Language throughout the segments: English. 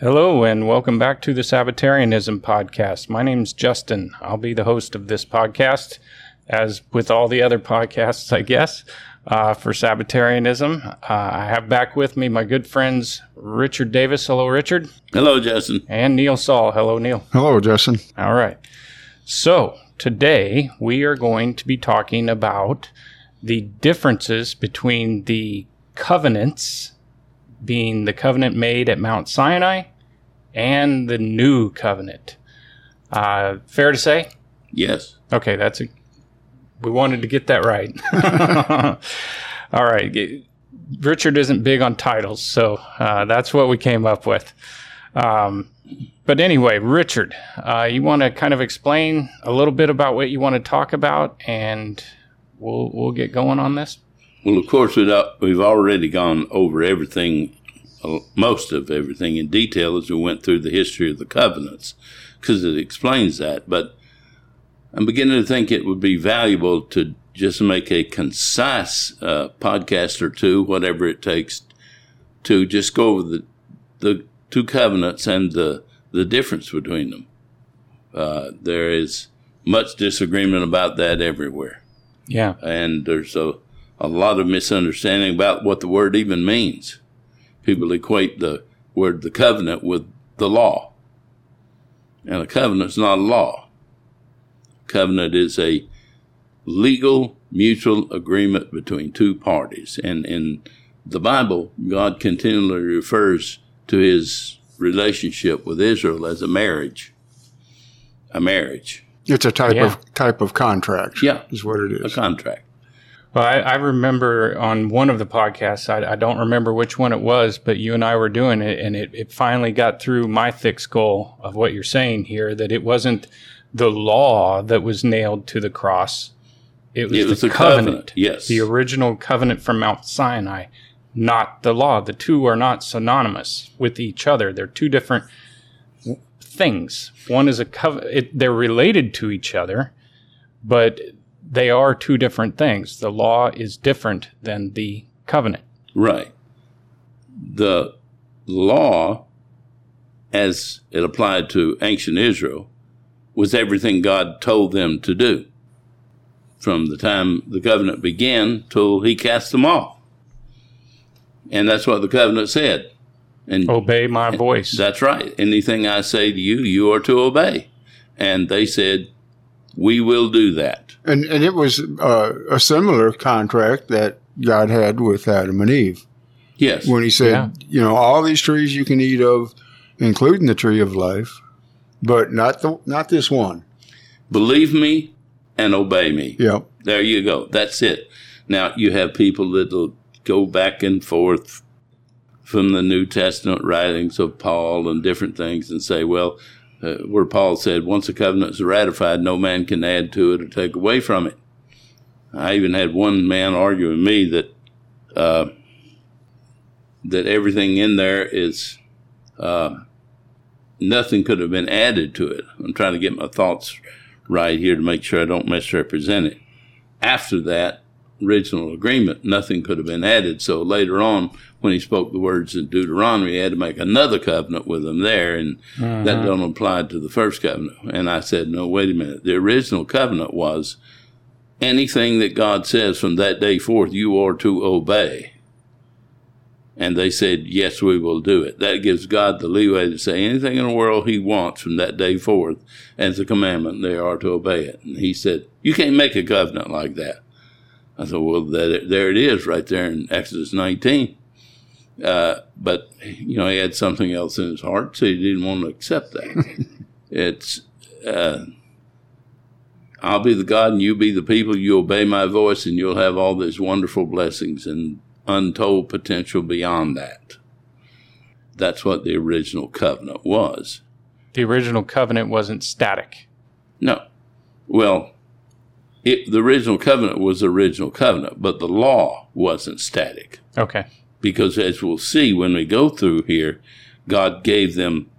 Hello, and welcome back to the Sabbatarianism Podcast. My name's Justin. I'll be the host of this podcast, as with all the other podcasts, I guess, for Sabbatarianism. I have back with me my good friends, Richard Davis. Hello, Richard. Hello, Justin. And Neil Saul. Hello, Neil. Hello, Justin. All right. So, today, we are going to be talking about the differences between the covenants, being the covenant made at Mount Sinai, and the new covenant. Fair to say? Yes. Okay, we wanted to get that right. All right. Richard isn't big on titles, so that's what we came up with. But anyway, Richard, you want to kind of explain a little bit about what you want to talk about, and we'll get going on this? Well, of course, we've already gone over everything, most of everything in detail as we went through the history of the covenants, because it explains that. But I'm beginning to think it would be valuable to just make a concise podcast or two, whatever it takes, to just go over the two covenants and the difference between them. There is much disagreement about that everywhere. Yeah. And there's a lot of misunderstanding about what the word even means. People equate the word the covenant with the law. And a covenant's not a law. Covenant is a legal mutual agreement between two parties. And in the Bible, God continually refers to his relationship with Israel as a marriage. A marriage. It's a type of contract. Yeah. Is what it is. A contract. Well, I remember on one of the podcasts, I don't remember which one it was, but you and I were doing it, and it finally got through my thick skull of what you're saying here, that it wasn't the law that was nailed to the cross. It was the covenant. Yes. The original covenant from Mount Sinai, not the law. The two are not synonymous with each other. They're two different things. One is a covenant. They're related to each other, but they are two different things. The law is different than the covenant. Right. The law, as it applied to ancient Israel, was everything God told them to do from the time the covenant began till he cast them off. And that's what the covenant said. And obey my voice. That's right. Anything I say to you, you are to obey. And they said, we will do that. And it was a similar contract that God had with Adam and Eve. Yes. When he said, all these trees you can eat of, including the tree of life, but not this one. Believe me and obey me. Yeah. There you go. That's it. Now, you have people that will go back and forth from the New Testament writings of Paul and different things and say, well, where Paul said, once a covenant is ratified, no man can add to it or take away from it. I even had one man argue with me that everything in there is, nothing could have been added to it. I'm trying to get my thoughts right here to make sure I don't misrepresent it. After that original agreement, nothing could have been added. So later on, when he spoke the words in Deuteronomy, he had to make another covenant with them there, and that don't apply to the first covenant. And I said, no, wait a minute. The original covenant was anything that God says from that day forth, you are to obey. And they said, yes, we will do it. That gives God the leeway to say anything in the world he wants from that day forth as a commandment, they are to obey it. And he said, you can't make a covenant like that. I said, well, there it is right there in Exodus 19. But, he had something else in his heart, so he didn't want to accept that. It's, I'll be the God and you be the people. You obey my voice and you'll have all these wonderful blessings and untold potential beyond that. That's what the original covenant was. The original covenant wasn't static. No. Well, the original covenant was the original covenant, but the law wasn't static. Okay. Because as we'll see when we go through here, God gave them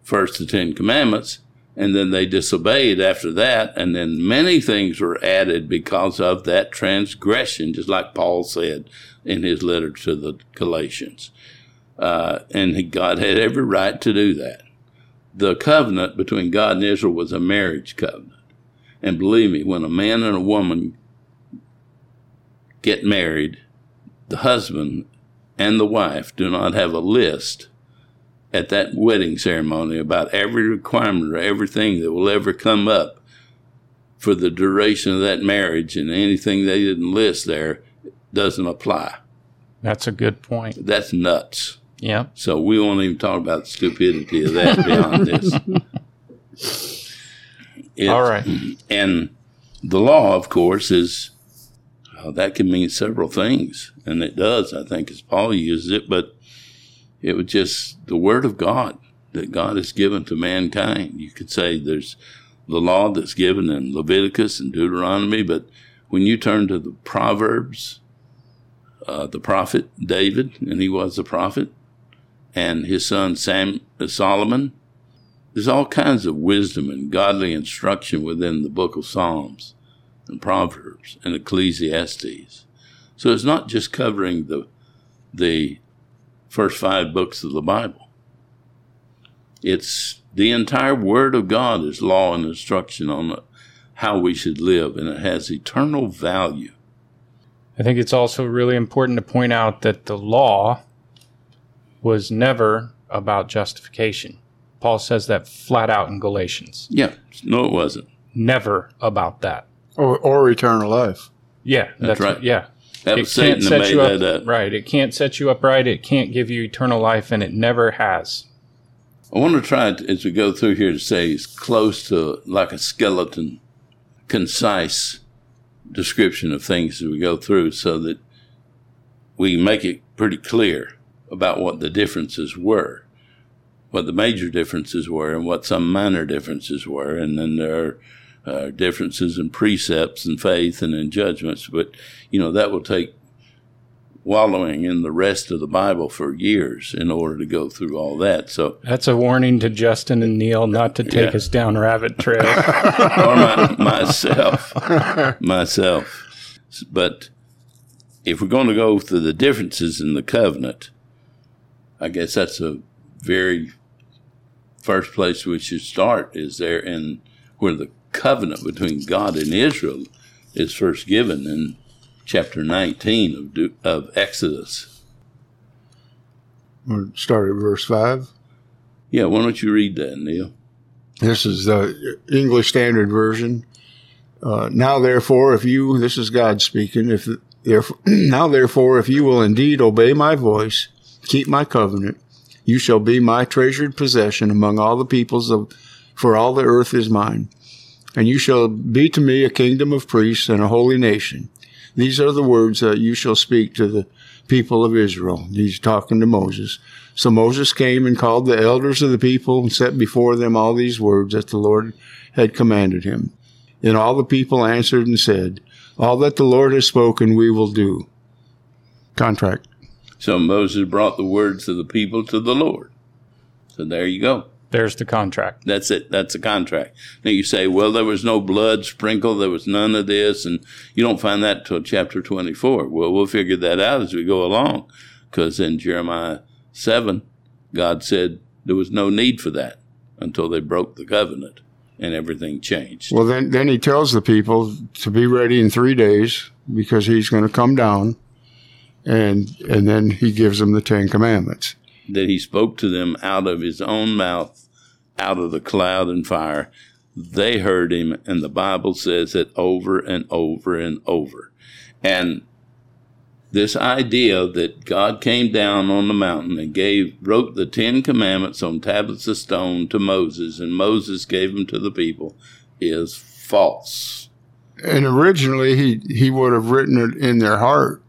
first the Ten Commandments, and then they disobeyed after that, and then many things were added because of that transgression, just like Paul said in his letter to the Galatians. and God had every right to do that. The covenant between God and Israel was a marriage covenant. And believe me, when a man and a woman get married, the husband and the wife do not have a list at that wedding ceremony about every requirement or everything that will ever come up for the duration of that marriage, and anything they didn't list there doesn't apply. That's a good point. That's nuts. Yeah. So we won't even talk about the stupidity of that beyond this. All right. And the law, of course, is, well, that can mean several things, and it does, I think, as Paul uses it, but it was just the word of God that God has given to mankind. You could say there's the law that's given in Leviticus and Deuteronomy, but when you turn to the Proverbs, the prophet David, and he was a prophet, and his son Solomon, there's all kinds of wisdom and godly instruction within the book of Psalms and Proverbs and Ecclesiastes. So it's not just covering the first 5 books of the Bible. It's the entire Word of God is law and instruction on how we should live, and it has eternal value. I think it's also really important to point out that the law was never about justification. Paul says that flat out in Galatians. Yeah, no, it wasn't. Never about that. Or eternal life. Yeah, that's right. Yeah. That was Satan that made that up. Right. It can't set you up right. It can't give you eternal life, and it never has. I want to try, as we go through here, to say as close to like a skeleton, concise description of things as we go through so that we make it pretty clear about what the differences were, what the major differences were, and what some minor differences were. And then there are differences in precepts and faith and in judgments, but that will take wallowing in the rest of the Bible for years in order to go through all that. So that's a warning to Justin and Neil not to take us down rabbit trail. Or myself. But if we're going to go through the differences in the covenant, I guess that's a very first place we should start, is there in where the covenant between God and Israel is first given in chapter 19 of Exodus. We'll start at verse 5. Yeah, why don't you read that, Neil? This is the English Standard Version. Now, therefore, if you, this is God speaking, if you will indeed obey my voice, keep my covenant, you shall be my treasured possession among all the peoples, for all the earth is mine. And you shall be to me a kingdom of priests and a holy nation. These are the words that you shall speak to the people of Israel. He's talking to Moses. So Moses came and called the elders of the people and set before them all these words that the Lord had commanded him. And all the people answered and said, all that the Lord has spoken we will do. Contract. So Moses brought the words of the people to the Lord. So there you go. There's the contract. That's it. That's the contract. Now you say, well, there was no blood sprinkled. There was none of this. And you don't find that until chapter 24. Well, we'll figure that out as we go along. Because in Jeremiah 7, God said there was no need for that until they broke the covenant and everything changed. Well, then he tells the people to be ready in 3 days because he's going to come down. And then he gives them the 10 Commandments. That he spoke to them out of his own mouth, out of the cloud and fire. They heard him, and the Bible says it over and over and over. And this idea that God came down on the mountain and wrote the 10 Commandments on tablets of stone to Moses, and Moses gave them to the people, is false. And originally, he would have written it in their heart.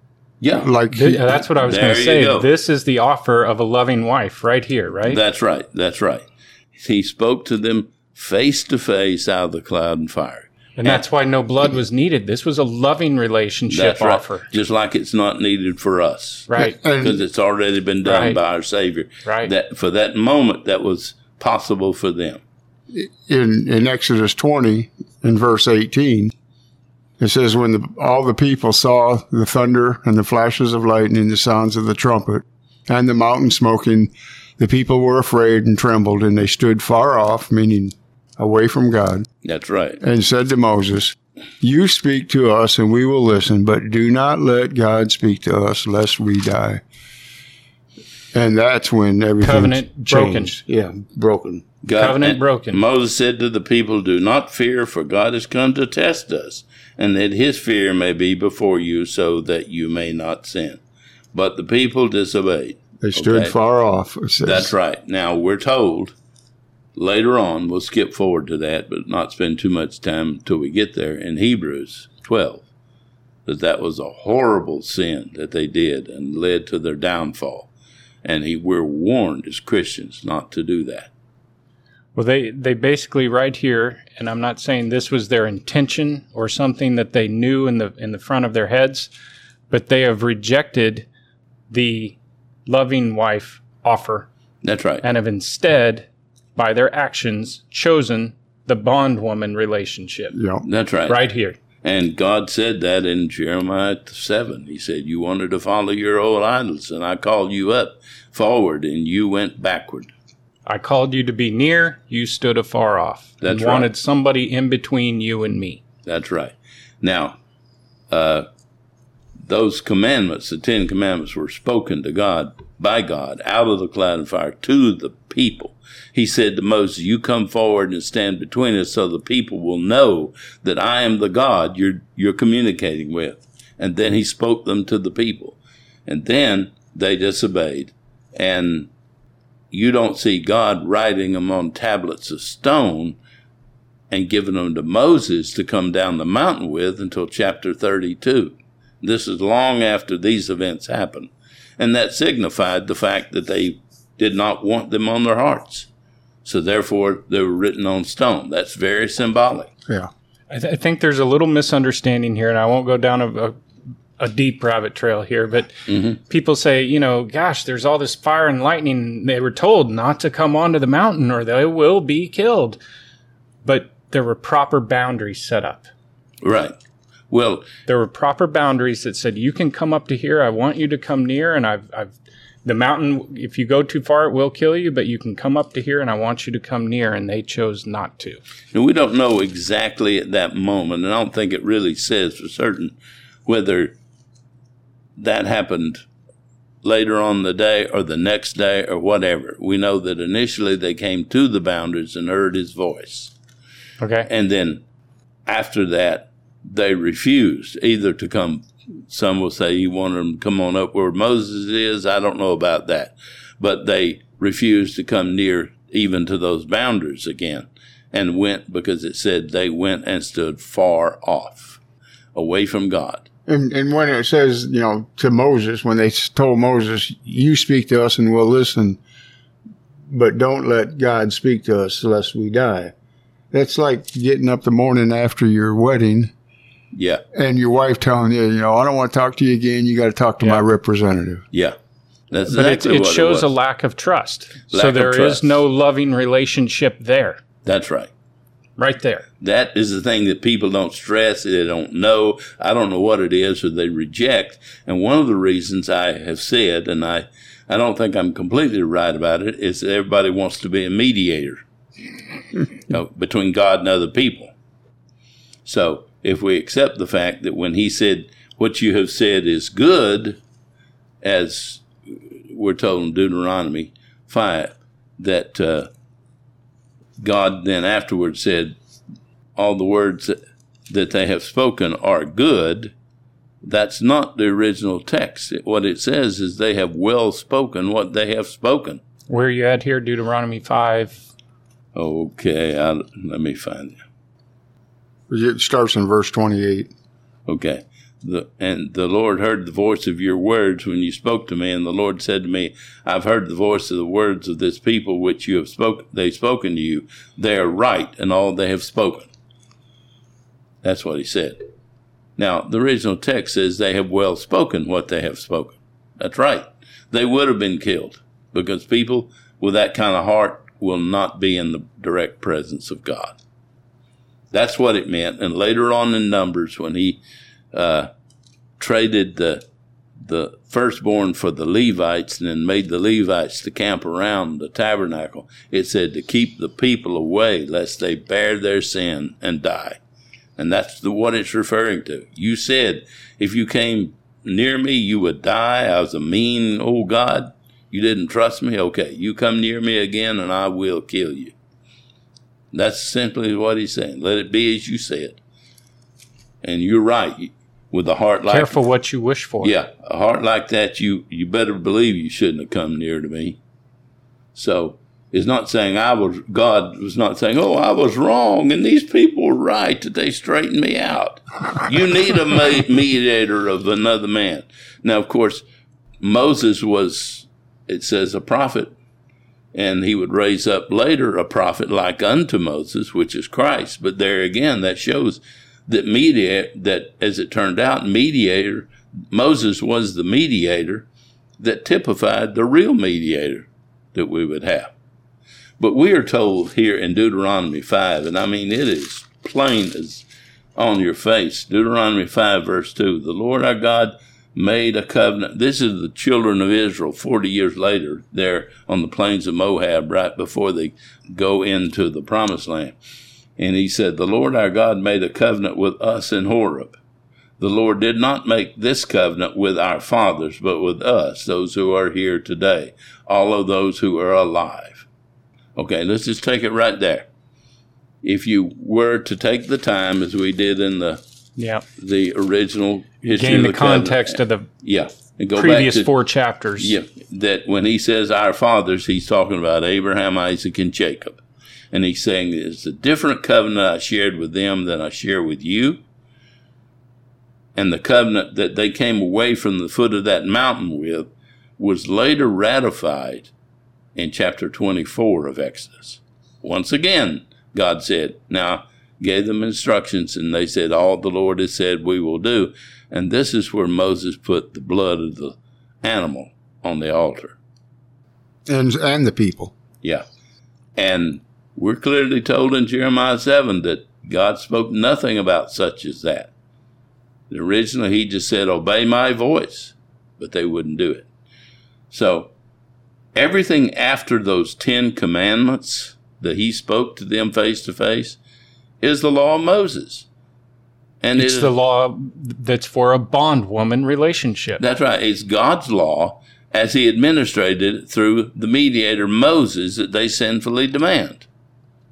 Yeah, that's what I was going to say. Go. This is the offer of a loving wife right here, right? That's right. He spoke to them face to face out of the cloud and fire. And that's why no blood was needed. This was a loving relationship offer. Right. Just like it's not needed for us. Right. Because it's already been done by our Savior. Right. That, for that moment, that was possible for them. In Exodus 20, in verse 18... it says, when all the people saw the thunder and the flashes of lightning, the sounds of the trumpet, and the mountain smoking, the people were afraid and trembled, and they stood far off, meaning away from God. That's right. And said to Moses, "You speak to us, and we will listen, but do not let God speak to us, lest we die." And that's when everything covenant changed. Broken. Yeah, broken. God, covenant broken. Moses said to the people, "Do not fear, for God has come to test us, and that his fear may be before you, so that you may not sin." But the people disobeyed. They stood far off. That's right. Now, we're told later on, we'll skip forward to that, but not spend too much time until we get there, in Hebrews 12, that that was a horrible sin that they did and led to their downfall. And we're warned as Christians not to do that. Well, they basically right here, and I'm not saying this was their intention or something that they knew in the front of their heads, but they have rejected the loving wife offer. That's right. And have instead, by their actions, chosen the bondwoman relationship. Yeah. That's right. Right here. And God said that in Jeremiah 7. He said, "You wanted to follow your old idols, and I called you up forward, and you went backward. I called you to be near, you stood afar off." That's right. Wanted somebody in between you and me. That's right. Now, those commandments, the 10 Commandments, were spoken to God, by God, out of the cloud and fire to the people. He said to Moses, "You come forward and stand between us so the people will know that I am the God you're communicating with." And then he spoke them to the people. And then they disobeyed. And you don't see God writing them on tablets of stone and giving them to Moses to come down the mountain with until chapter 32. This is long after these events happened. And that signified the fact that they did not want them on their hearts. So therefore, they were written on stone. That's very symbolic. Yeah. I think there's a little misunderstanding here, and I won't go down a deep rabbit trail here, but people say, gosh, there's all this fire and lightning. They were told not to come onto the mountain or they will be killed. But there were proper boundaries set up. Right. Well, there were proper boundaries that said, you can come up to here. I want you to come near, and I've the mountain, if you go too far, it will kill you, but you can come up to here, and I want you to come near, and they chose not to. And we don't know exactly at that moment, and I don't think it really says for certain whether that happened later on the day or the next day or whatever. We know that initially they came to the boundaries and heard his voice. Okay. And then after that, they refused either to come. Some will say he wanted them to come on up where Moses is. I don't know about that. But they refused to come near even to those boundaries again, and went, because it said they went and stood far off, away from God. And when it says, to Moses, when they told Moses, "You speak to us and we'll listen, but don't let God speak to us lest we die." That's like getting up the morning after your wedding. Yeah. And your wife telling you, "I don't want to talk to you again. You got to talk to my representative." Yeah. That's exactly what it shows, a lack of trust. So there is no loving relationship there. That's right. Right there. That is the thing that people don't stress. They don't know. I don't know what it is, so they reject. And one of the reasons I have said, and I don't think I'm completely right about it, is that everybody wants to be a mediator between God and other people. So if we accept the fact that when he said, "What you have said is good," as we're told in Deuteronomy 5, that God then afterwards said, "All the words that they have spoken are good," that's not the original text. What it says is they have well spoken what they have spoken. Where are you at here, Deuteronomy 5? Okay, let me find it. It starts in verse 28. Okay. And the Lord heard the voice of your words when you spoke to me, and the Lord said to me, "I've heard the voice of the words of this people which you have spoken. They've spoken to you. They are right in all they have spoken." That's what he said. Now, the original text says they have well spoken what they have spoken. That's right. They would have been killed, because people with that kind of heart will not be in the direct presence of God. That's what it meant. And later on in Numbers, when he traded the the firstborn for the Levites, and then made the Levites to camp around the tabernacle. It said to keep the people away lest they bear their sin and die. And that's what it's referring to. You said, if you came near me, you would die. I was a mean old God. You didn't trust me? Okay, you come near me again and I will kill you. That's simply what he's saying. Let it be as you said. And you're right. With a heart like that. Careful what you wish for. Yeah, a heart like that, you better believe you shouldn't have come near to me. So it's not saying God was not saying, oh, I was wrong and these people were right that they straightened me out. You need a mediator of another man. Now, of course, Moses was, it says, a prophet, and he would raise up later a prophet like unto Moses, which is Christ. But there again, that shows that as it turned out, Moses was the mediator that typified the real mediator that we would have. But we are told here in Deuteronomy 5, and I mean it is plain as on your face, Deuteronomy 5 verse 2, the Lord our God made a covenant. This is the children of Israel 40 years later there on the plains of Moab right before they go into the promised land. And he said, the Lord our God made a covenant with us in Horeb. The Lord did not make this covenant with our fathers, but with us, those who are here today, all of those who are alive. Okay, let's just take it right there. If you were to take the time, as we did in the original history gain of the context covenant, of the and go previous back to, 4 chapters. Yeah, that when he says our fathers, he's talking about Abraham, Isaac, and Jacob. And he's saying, it's a different covenant I shared with them than I share with you. And the covenant that they came away from the foot of that mountain with was later ratified in chapter 24 of Exodus. Once again, God said, now, gave them instructions, and they said, all the Lord has said we will do. And this is where Moses put the blood of the animal on the altar. And the people. Yeah. And we're clearly told in Jeremiah 7 that God spoke nothing about such as that. Originally, he just said, obey my voice, but they wouldn't do it. So everything after those 10 commandments that he spoke to them face to face is the law of Moses. And it's the law that's for a bondwoman relationship. That's right. It's God's law as he administrated it through the mediator Moses that they sinfully demand.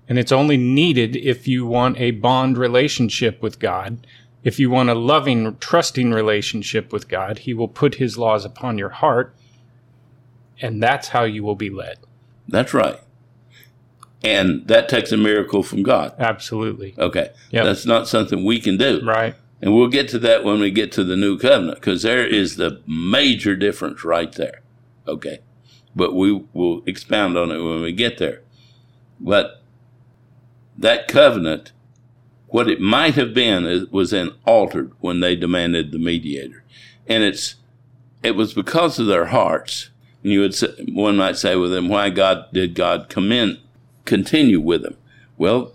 And it's only needed if you want a bond relationship with God. If you want a loving, trusting relationship with God, he will put his laws upon your heart, and that's how you will be led. That's right. And that takes a miracle from God. Absolutely. Okay. Yep. That's not something we can do. Right. And we'll get to that when we get to the new covenant, because there is the major difference right there. Okay. But we will expound on it when we get there. But that covenant, what it might have been, was then altered when they demanded the mediator. And it was because of their hearts. And one might say with them, why did God continue with them? Well,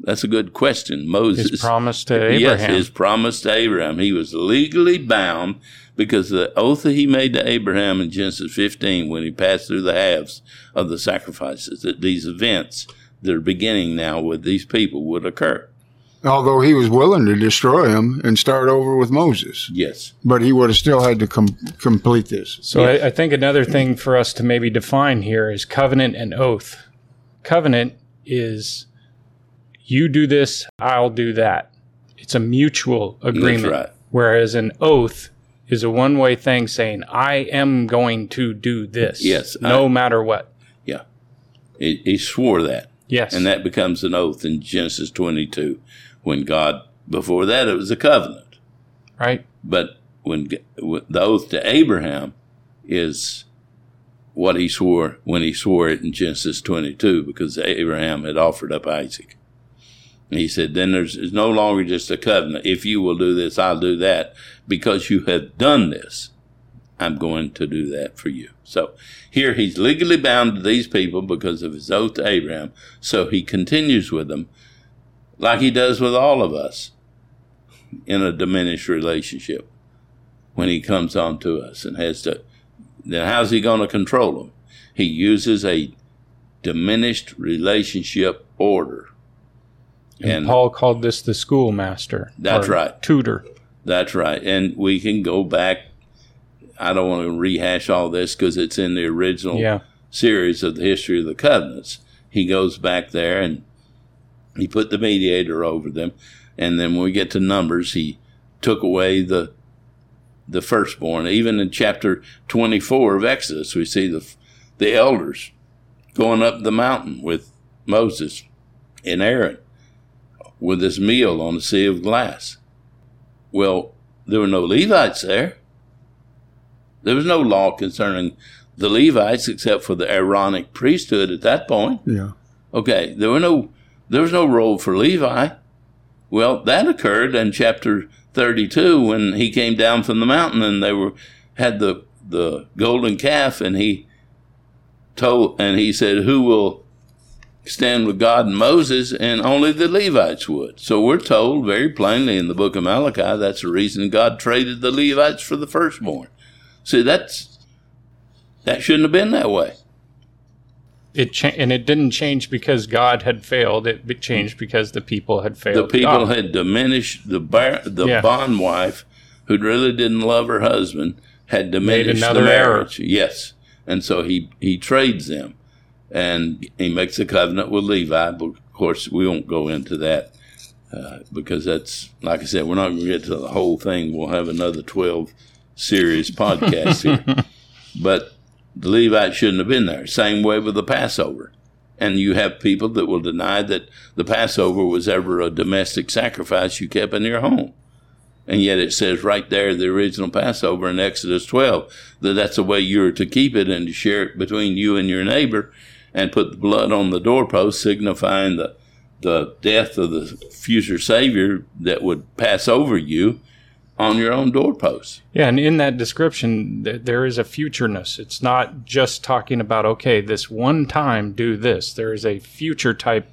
that's a good question. Moses. His promise to Abraham. Yes, his promise to Abraham. He was legally bound because of the oath that he made to Abraham in Genesis 15 when he passed through the halves of the sacrifices, that these events that are beginning now with these people would occur. Although he was willing to destroy him and start over with Moses. Yes. But he would have still had to complete this. So yes. I think another thing for us to maybe define here is covenant and oath. Covenant is, you do this, I'll do that. It's a mutual agreement. That's right. Whereas an oath is a one-way thing saying, I am going to do this. Yes. No matter what. Yeah. He swore that. Yes. And that becomes an oath in Genesis 22 when God, before that, it was a covenant. Right. But when the oath to Abraham is what he swore when he swore it in Genesis 22, because Abraham had offered up Isaac. And he said, then there's no longer just a covenant. If you will do this, I'll do that. Because you have done this, I'm going to do that for you. So here he's legally bound to these people because of his oath to Abraham. So he continues with them like he does with all of us in a diminished relationship. when he comes on to us and has to, then how's he going to control them? He uses a diminished relationship order. And Paul called this the schoolmaster. That's right. Tutor. That's right. And we can go back. I don't want to rehash all this because it's in the original series of the history of the covenants. He goes back there and he put the mediator over them. And then when we get to Numbers, he took away the firstborn. Even in chapter 24 of Exodus, we see the elders going up the mountain with Moses and Aaron with this meal on the sea of glass. Well, there were no Levites there. There was no law concerning the Levites except for the Aaronic priesthood at that point. Yeah. Okay, there was no role for Levi. Well, that occurred in chapter 32 when he came down from the mountain and they had the golden calf, and he said, "Who will stand with God and Moses?" And only the Levites would. So we're told very plainly in the book of Malachi that's the reason God traded the Levites for the firstborn. See, that shouldn't have been that way. And it didn't change because God had failed. It changed because the people had failed. The people had diminished the bondwife, who really didn't love her husband, had diminished the marriage. Error. Yes, and so he trades them, and he makes a covenant with Levi. But of course, we won't go into that because that's, like I said, we're not going to get to the whole thing. We'll have another 12 series podcast here, but. The Levites shouldn't have been there. Same way with the Passover. And you have people that will deny that the Passover was ever a domestic sacrifice you kept in your home. And yet it says right there, the original Passover in Exodus 12, that that's the way you're to keep it and to share it between you and your neighbor, and put the blood on the doorpost, signifying the death of the future Savior that would pass over you on your own doorpost. Yeah, and in that description, there is a futureness. It's not just talking about, okay, this one time do this. There is a future type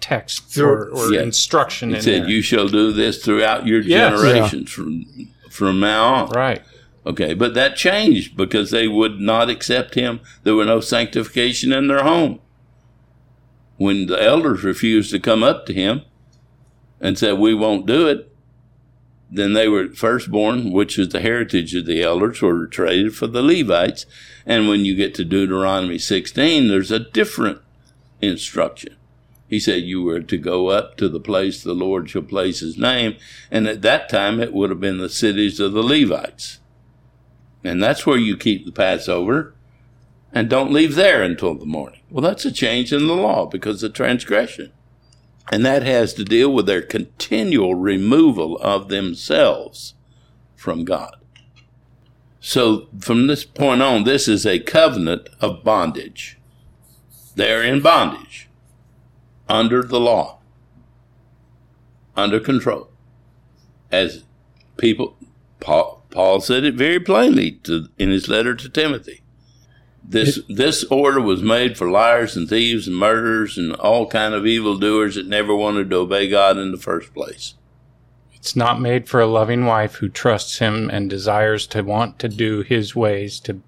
text or instruction. It said, you shall do this throughout your generations from now on. Right. Okay, but that changed because they would not accept him. There were no sanctification in their home. When the elders refused to come up to him and said, we won't do it, then they were firstborn, which is the heritage of the elders, were traded for the Levites. And when you get to Deuteronomy 16, there's a different instruction. He said you were to go up to the place the Lord shall place his name. And at that time, it would have been the cities of the Levites. And that's where you keep the Passover, and don't leave there until the morning. Well, that's a change in the law because of transgression. And that has to deal with their continual removal of themselves from God. So from this point on, this is a covenant of bondage. They're in bondage, under the law, under control. As people, Paul said it very plainly in his letter to Timothy. This order was made for liars and thieves and murderers and all kind of evildoers that never wanted to obey God in the first place. It's not made for a loving wife who trusts him and desires to want to do his ways, to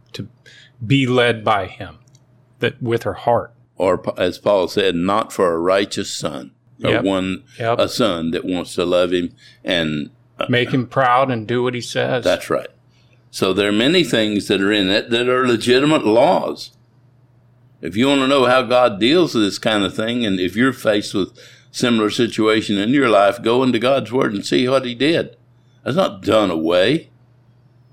be led by him that with her heart. Or, as Paul said, not for a righteous son, a son that wants to love him and make him proud and do what he says. That's right. So there are many things that are in it that are legitimate laws. If you want to know how God deals with this kind of thing, and if you're faced with similar situation in your life, go into God's Word and see what he did. That's not done away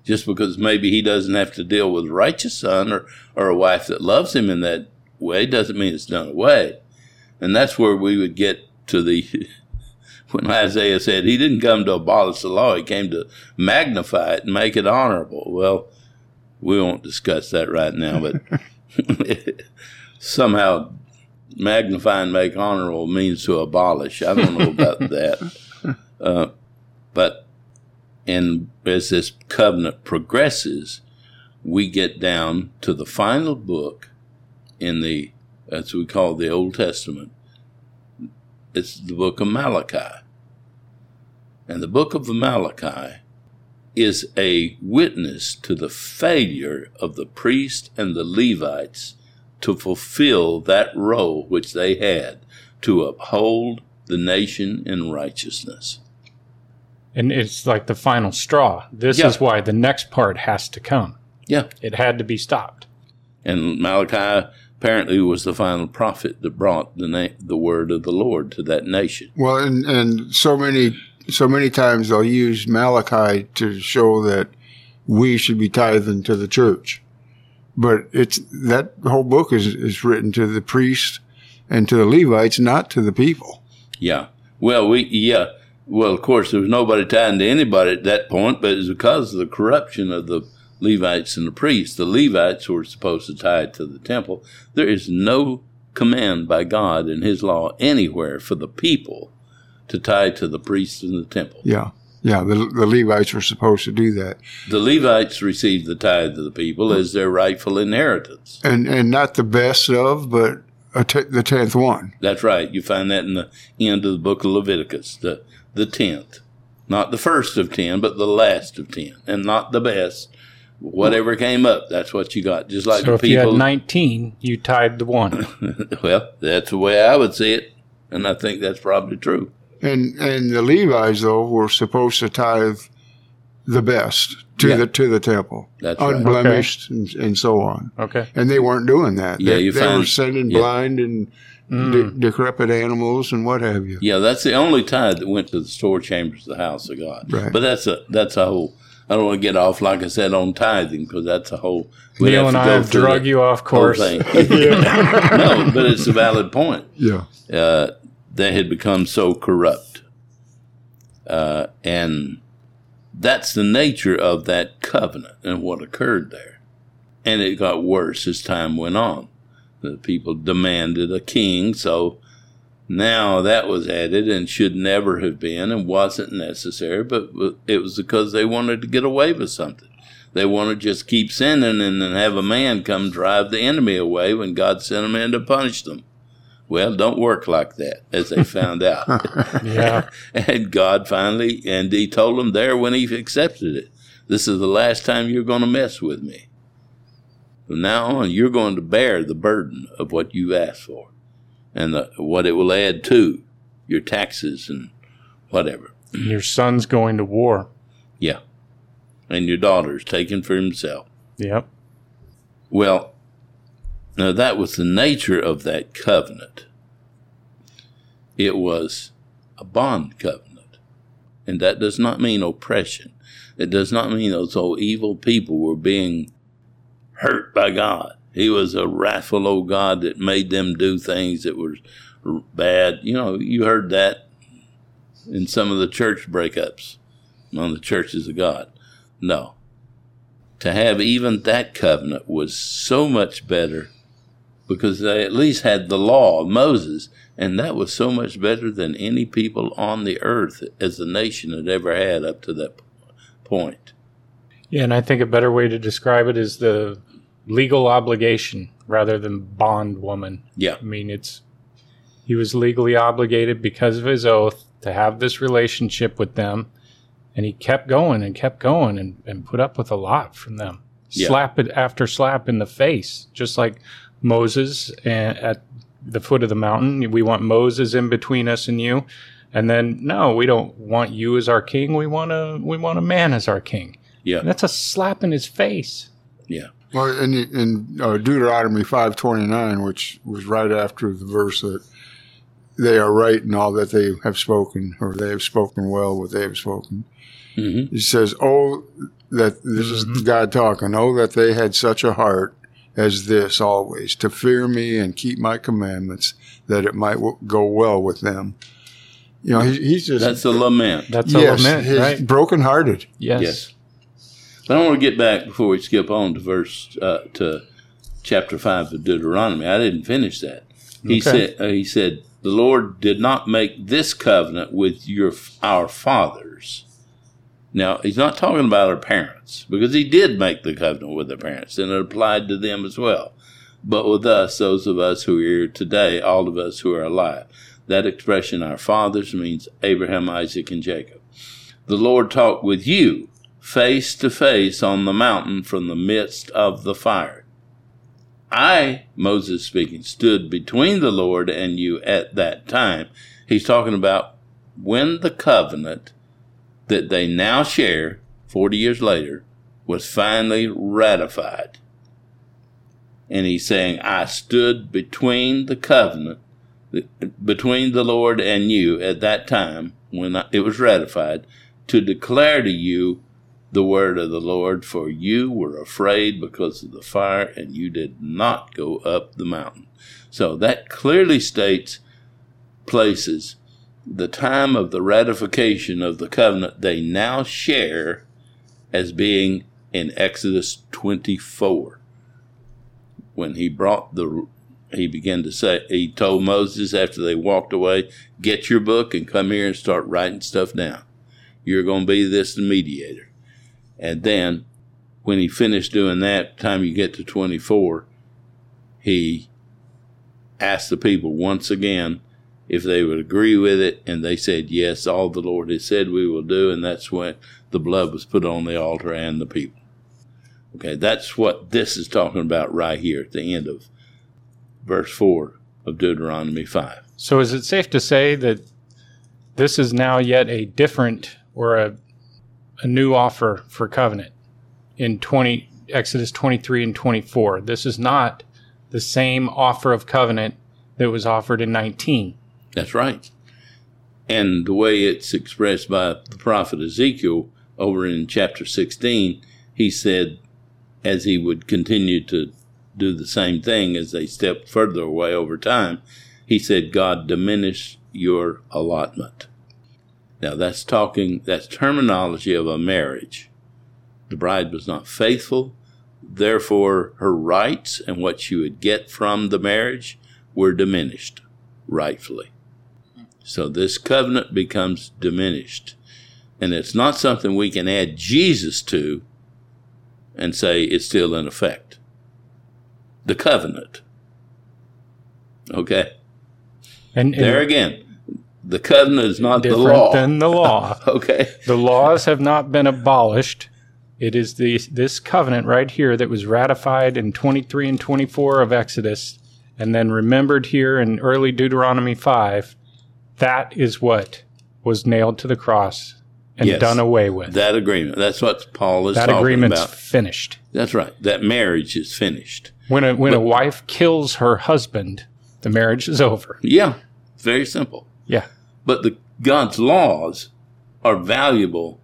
just because maybe he doesn't have to deal with a righteous son or a wife that loves him in that way. Doesn't mean it's done away. And that's where we would get to the... When Isaiah said he didn't come to abolish the law, he came to magnify it and make it honorable. Well, we won't discuss that right now, but somehow magnify and make honorable means to abolish. I don't know about that. But as this covenant progresses, we get down to the final book in the, as we call the Old Testament. It's the book of Malachi. And the book of Malachi is a witness to the failure of the priests and the Levites to fulfill that role which they had to uphold the nation in righteousness. And it's like the final straw. This is why the next part has to come. Yeah. It had to be stopped. And Malachi apparently was the final prophet that brought the word of the Lord to that nation. Well, and so many times they'll use Malachi to show that we should be tithing to the church. But it's that whole book is written to the priests and to the Levites, not to the people. Yeah. Well, of course, there was nobody tying to anybody at that point, but it's because of the corruption of the Levites and the priests. The Levites were supposed to tie it to the temple. There is no command by God in his law anywhere for the people to tie to the priests in the temple. Yeah. Yeah, the Levites were supposed to do that. The Levites received the tithe of the people as their rightful inheritance. And not the best of, but the 10th one. That's right. You find that in the end of the book of Leviticus, the 10th. Not the first of 10, but the last of 10, and not the best. Whatever came up, that's what you got. Just like so the people. So if you had 19, you tithed the one. Well, that's the way I would see it, and I think that's probably true. And the Levites, though, were supposed to tithe the best to the temple. That's right. Unblemished and so on. Okay. And they weren't doing that. Yeah, they were sending blind and decrepit animals and what have you. Yeah, that's the only tithe that went to the store chambers of the house of God. Right. But that's a whole... I don't want to get off, like I said, on tithing, because that's a whole... Neil and I have drug you off course. No, but it's a valid point. Yeah. They had become so corrupt. And that's the nature of that covenant and what occurred there. And it got worse as time went on. The people demanded a king, so now that was added and should never have been and wasn't necessary, but it was because they wanted to get away with something. They wanted to just keep sinning and then have a man come drive the enemy away when God sent them in to punish them. Well, don't work like that, as they found out. Yeah. And God finally, and he told them there when he accepted it, this is the last time you're going to mess with me. From now on, you're going to bear the burden of what you asked for and what it will add to your taxes and whatever. Your son's going to war. Yeah. And your daughter's taken for himself. Yep. Well, now, that was the nature of that covenant. It was a bond covenant. And that does not mean oppression. It does not mean those old evil people were being hurt by God. He was a wrathful old God that made them do things that were bad. You know, you heard that in some of the church breakups among the churches of God. No. To have even that covenant was so much better, because they at least had the law of Moses, and that was so much better than any people on the earth as the nation had ever had up to that point. Yeah, and I think a better way to describe it is the legal obligation rather than bondwoman. Yeah. I mean, he was legally obligated because of his oath to have this relationship with them, and he kept going and put up with a lot from them. Yeah. Slap it after slap in the face, just like Moses at the foot of the mountain. We want Moses in between us and you. And then, no, we don't want you as our king. We want a man as our king. Yeah. And that's a slap in his face. Yeah. Well, in Deuteronomy 5:29, which was right after the verse that they are right in all that they have spoken, or they have spoken well what they have spoken. Mm-hmm. It says, oh, that this is God talking, oh, that they had such a heart as this always, to fear me and keep my commandments, that it might go well with them. You know, he's just... That's a lament. That's a lament, right? Brokenhearted. Yes. But I want to get back before we skip on to to chapter 5 of Deuteronomy. I didn't finish that. He said, the Lord did not make this covenant with our fathers. Now, he's not talking about our parents, because he did make the covenant with their parents, and it applied to them as well. But with us, those of us who are here today, all of us who are alive, that expression, our fathers, means Abraham, Isaac, and Jacob. The Lord talked with you face to face on the mountain from the midst of the fire. I, Moses speaking, stood between the Lord and you at that time. He's talking about when the covenant that they now share 40 years later was finally ratified. And he's saying, I stood between the covenant, between the Lord and you at that time when it was ratified, to declare to you the word of the Lord, for you were afraid because of the fire, and you did not go up the mountain. So that clearly states, places, the time of the ratification of the covenant they now share as being in Exodus 24. When he began to say, he told Moses after they walked away, get your book and come here and start writing stuff down. You're going to be this mediator. And then when he finished doing that, time you get to 24, he asked the people once again if they would agree with it, and they said, yes, all the Lord has said we will do, and that's when the blood was put on the altar and the people. Okay, that's what this is talking about right here at the end of verse 4 of Deuteronomy 5. So is it safe to say that this is now yet a different or a new offer for covenant in Exodus 23 and 24? This is not the same offer of covenant that was offered in 19. That's right. And the way it's expressed by the prophet Ezekiel over in chapter 16, he said, as he would continue to do the same thing as they stepped further away over time, he said, God diminished your allotment. Now that's terminology of a marriage. The bride was not faithful, therefore her rights and what she would get from the marriage were diminished, rightfully. So this covenant becomes diminished. And it's not something we can add Jesus to and say it's still in effect. The covenant. Okay? And there again. The covenant is not the law. Different than the law. Okay. The laws have not been abolished. It is this covenant right here that was ratified in 23 and 24 of Exodus and then remembered here in early Deuteronomy 5. That is what was nailed to the cross and done away with. That agreement. That's what Paul is talking about. That agreement's finished. That's right. That marriage is finished. When a wife kills her husband, the marriage is over. Yeah. Very simple. Yeah. But God's laws are valuable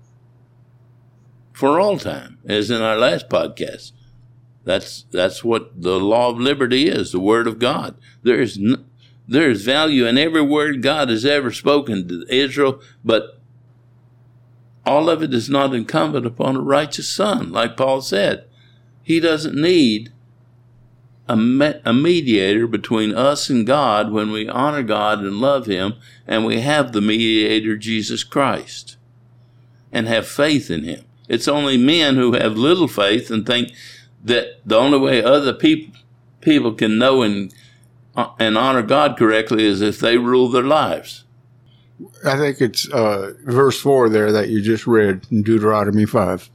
for all time, as in our last podcast. That's what the law of liberty is, the word of God. There is value in every word God has ever spoken to Israel, but all of it is not incumbent upon a righteous son. Like Paul said, he doesn't need a mediator between us and God when we honor God and love him, and we have the mediator Jesus Christ and have faith in him. It's only men who have little faith and think that the only way other people can know and honor God correctly is if they rule their lives. I think it's verse 4 there that you just read in Deuteronomy 5.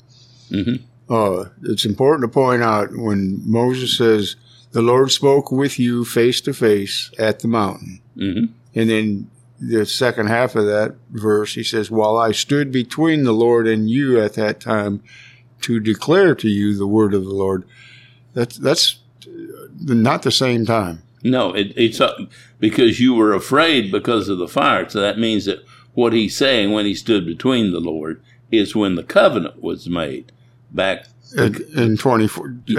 Mm-hmm. It's important to point out when Moses says, the Lord spoke with you face to face at the mountain. Mm-hmm. And then the second half of that verse, he says, while I stood between the Lord and you at that time to declare to you the word of the Lord. That's not the same time. No, it's because you were afraid because of the fire. So that means that what he's saying when he stood between the Lord is when the covenant was made back in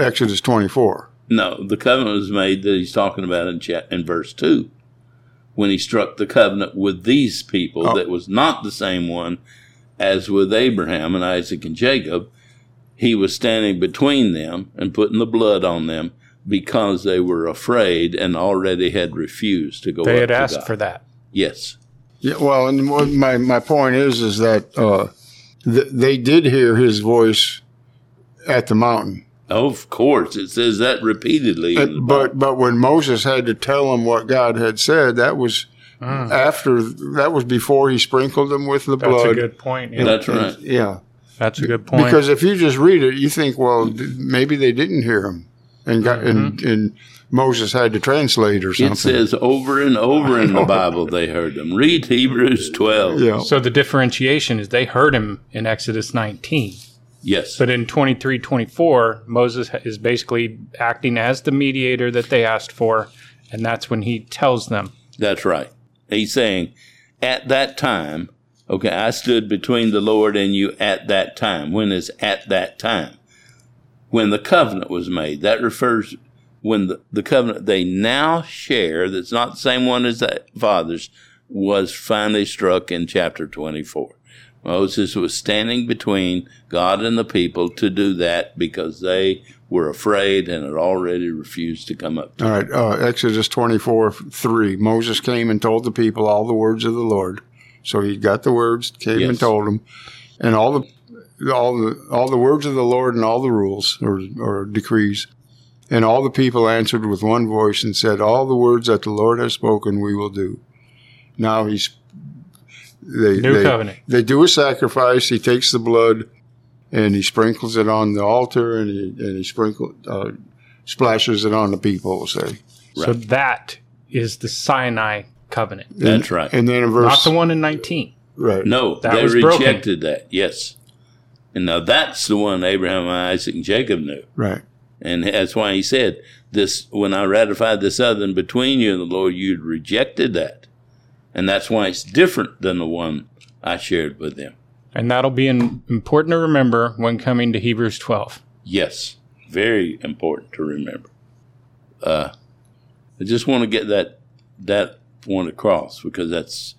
Exodus 24. No, the covenant was made that he's talking about in verse 2, when he struck the covenant with these people that was not the same one as with Abraham and Isaac and Jacob. He was standing between them and putting the blood on them because they were afraid and already had refused to go up to God. They had asked for that. Yes. Yeah, well, and my point is that they did hear his voice at the mountain. Of course, it says that repeatedly. But when Moses had to tell him what God had said, that was before he sprinkled them with the blood. That's a good point. Yeah. That's right. Yeah. That's a good point. Because if you just read it, you think, well, maybe they didn't hear him and got and Moses had to translate or something. It says over and over in the Bible they heard them. Read Hebrews 12. Yeah. So the differentiation is they heard him in Exodus 19. Yes. But in 23-24, Moses is basically acting as the mediator that they asked for, and that's when he tells them. That's right. He's saying, at that time, okay, I stood between the Lord and you at that time. When is at that time? When the covenant was made. That refers when the covenant they now share, that's not the same one as the fathers, was finally struck in chapter 24. Moses was standing between God and the people to do that because they were afraid and had already refused to come up to him. All right, Exodus 24:3. Moses came and told the people all the words of the Lord. So he got the words, came and told them, and all the words of the Lord and all the rules or decrees. And all the people answered with one voice and said, all the words that the Lord has spoken we will do. Now he's... New covenant. They do a sacrifice. He takes the blood, and he sprinkles it on the altar, and he splashes it on the people. We'll say. Right. So that is the Sinai covenant. That's right. And then in verse, not the one in 19. Right. No, they rejected that. Yes. And now that's the one Abraham, Isaac, and Jacob knew. Right. And that's why he said this: when I ratified this other and between you and the Lord, you'd rejected that. And that's why it's different than the one I shared with them. And that'll be important to remember when coming to Hebrews 12. Yes, very important to remember. I just want to get that point across because that's...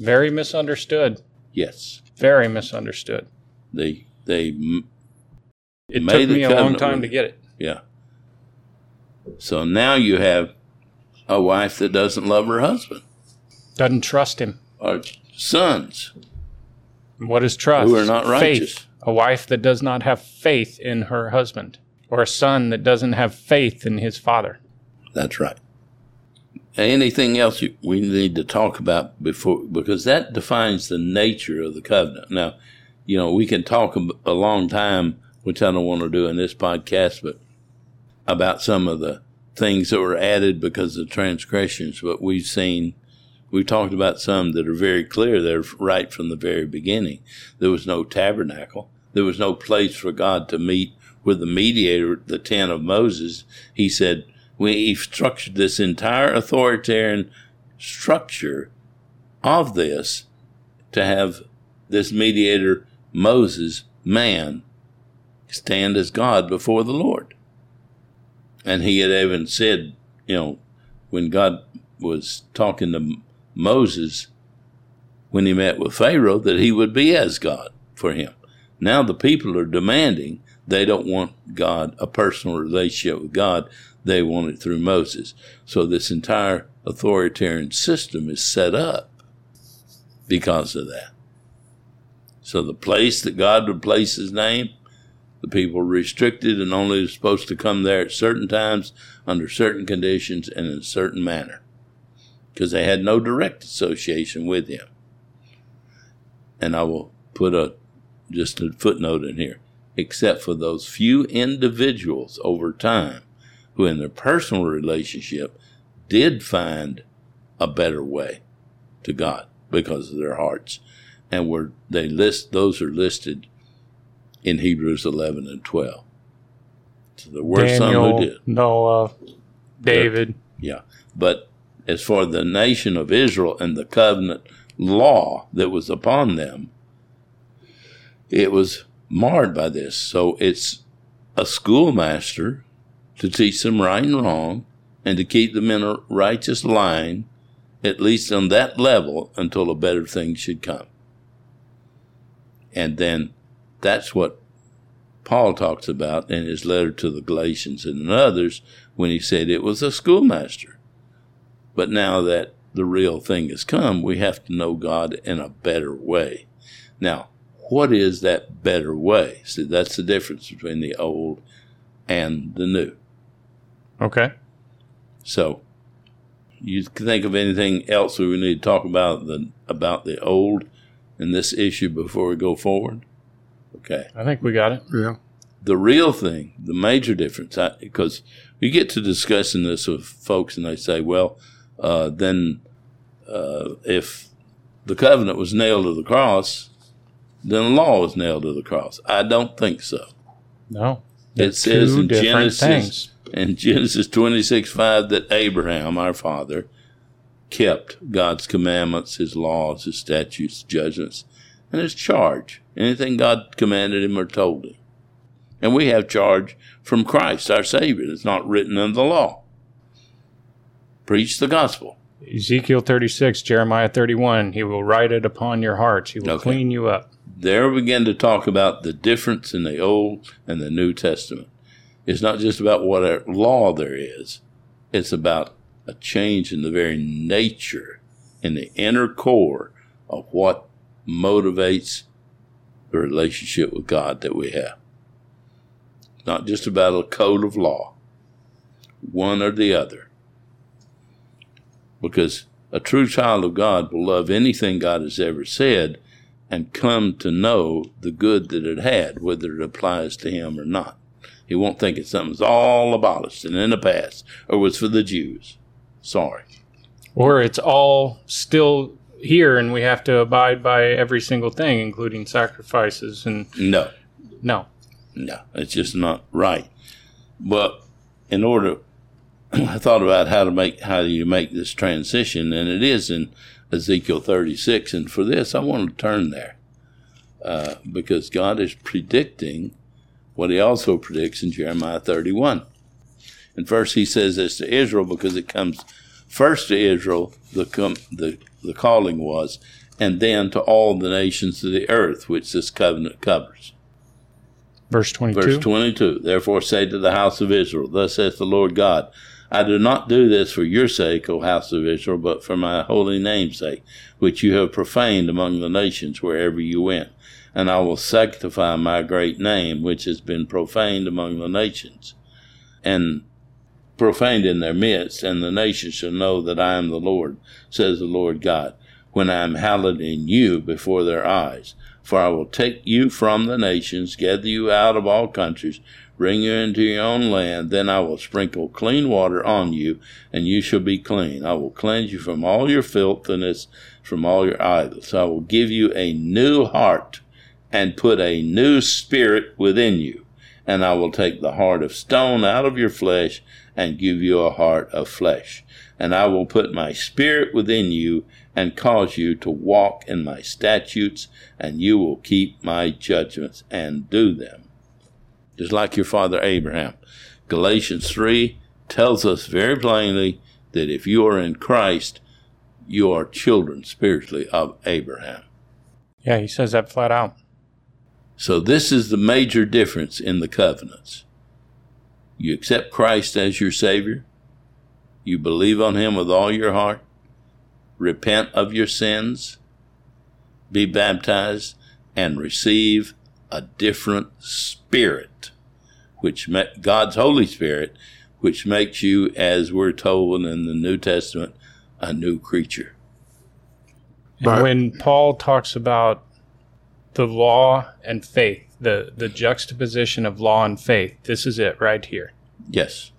very misunderstood. Yes. Very misunderstood. It took me a long time to get it. Yeah. So now you have a wife that doesn't love her husband. Doesn't trust him. Or sons. What is trust? Who are not righteous. Faith. A wife that does not have faith in her husband. Or a son that doesn't have faith in his father. That's right. Anything else we need to talk about before, because that defines the nature of the covenant. Now, you know, we can talk a long time, which I don't want to do in this podcast, but about some of the things that were added because of transgressions, but we've talked about some that are very clear. They're right from the very beginning. There was no tabernacle. There was no place for God to meet with the mediator, the tent of Moses. He said, he structured this entire authoritarian structure of this to have this mediator, Moses, man, stand as God before the Lord. And he had even said, you know, when God was talking to Moses, when he met with Pharaoh, that he would be as God for him. Now the people are demanding, they don't want God, a personal relationship with God. They want it through Moses. So this entire authoritarian system is set up because of that. So the place that God would place his name, the people restricted and only supposed to come there at certain times, under certain conditions, and in a certain manner, because they had no direct association with him. And I will put just a footnote in here, except for those few individuals over time who in their personal relationship did find a better way to God because of their hearts. And those are listed in Hebrews 11 and 12. So there were some who did. Noah, David. But as for the nation of Israel and the covenant law that was upon them, it was marred by this. So it's a schoolmaster to teach them right and wrong and to keep them in a righteous line, at least on that level, until a better thing should come. And then that's what Paul talks about in his letter to the Galatians and others when he said it was a schoolmaster. But now that the real thing has come, we have to know God in a better way. Now, what is that better way? See, that's the difference between the old and the new. Okay. So you can think of anything else we need to talk about the old in this issue before we go forward? Okay. I think we got it. Yeah. The real thing, the major difference, because we get to discussing this with folks and they say, well, then if the covenant was nailed to the cross, then the law was nailed to the cross. I don't think so. No. It says in Genesis 26:5 that Abraham, our father, kept God's commandments, his laws, his statutes, judgments, and his charge, anything God commanded him or told him. And we have charge from Christ, our Savior. It's not written in the law. Preach the gospel. Ezekiel 36, Jeremiah 31, he will write it upon your hearts. He will clean you up. There we begin to talk about the difference in the Old and the New Testament. It's not just about what law there is. It's about a change in the very nature, in the inner core of what motivates the relationship with God that we have. It's not just about a code of law, one or the other. Because a true child of God will love anything God has ever said and come to know the good that it had, whether it applies to him or not. He won't think it's something that's all abolished and in the past or was for the Jews. Sorry. Or it's all still here and we have to abide by every single thing, including sacrifices. And No, it's just not right. But in order... I thought about how do you make this transition, and it is in Ezekiel 36. And for this, I want to turn there because God is predicting what he also predicts in Jeremiah 31. And first he says this to Israel because it comes first to Israel, the calling was, and then to all the nations of the earth, which this covenant covers. Verse 22. Therefore say to the house of Israel, thus saith the Lord God, I do not do this for your sake, O house of Israel, but for my holy name's sake, which you have profaned among the nations wherever you went. And I will sanctify my great name, which has been profaned among the nations, and profaned in their midst, and the nations shall know that I am the Lord, says the Lord God, when I am hallowed in you before their eyes. For I will take you from the nations, gather you out of all countries, bring you into your own land. Then I will sprinkle clean water on you, and you shall be clean. I will cleanse you from all your filthiness, from all your idols. I will give you a new heart and put a new spirit within you. And I will take the heart of stone out of your flesh and give you a heart of flesh. And I will put my spirit within you and cause you to walk in my statutes, and you will keep my judgments and do them. Just like your father Abraham. Galatians 3 tells us very plainly that if you are in Christ, you are children spiritually of Abraham. Yeah, he says that flat out. So this is the major difference in the covenants. You accept Christ as your Savior. You believe on him with all your heart. Repent of your sins, be baptized, and receive a different spirit, which God's Holy Spirit, which makes you, as we're told in the New Testament, a new creature. And when Paul talks about the law and faith, the juxtaposition of law and faith, this is it right here. Yes.